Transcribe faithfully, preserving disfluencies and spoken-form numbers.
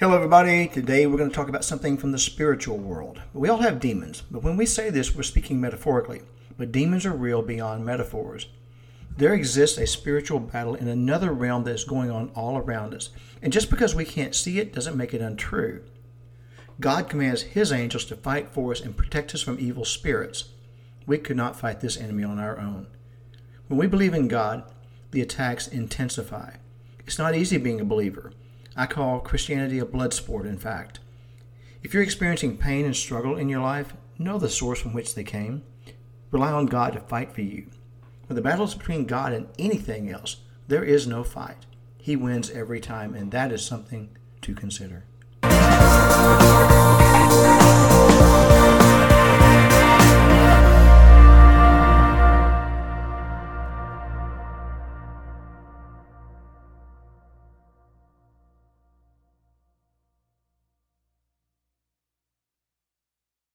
Hello everybody, today we're going to talk about something from the spiritual world. We all have demons, but when we say this, we're speaking metaphorically. But demons are real beyond metaphors. There exists a spiritual battle in another realm that is going on all around us. And just because we can't see it doesn't make it untrue. God commands His angels to fight for us and protect us from evil spirits. We could not fight this enemy on our own. When we believe in God, the attacks intensify. It's not easy being a believer. I call Christianity a blood sport, in fact. If you're experiencing pain and struggle in your life, know the source from which they came. Rely on God to fight for you. When the battle is between God and anything else, there is no fight. He wins every time, and that is something to consider.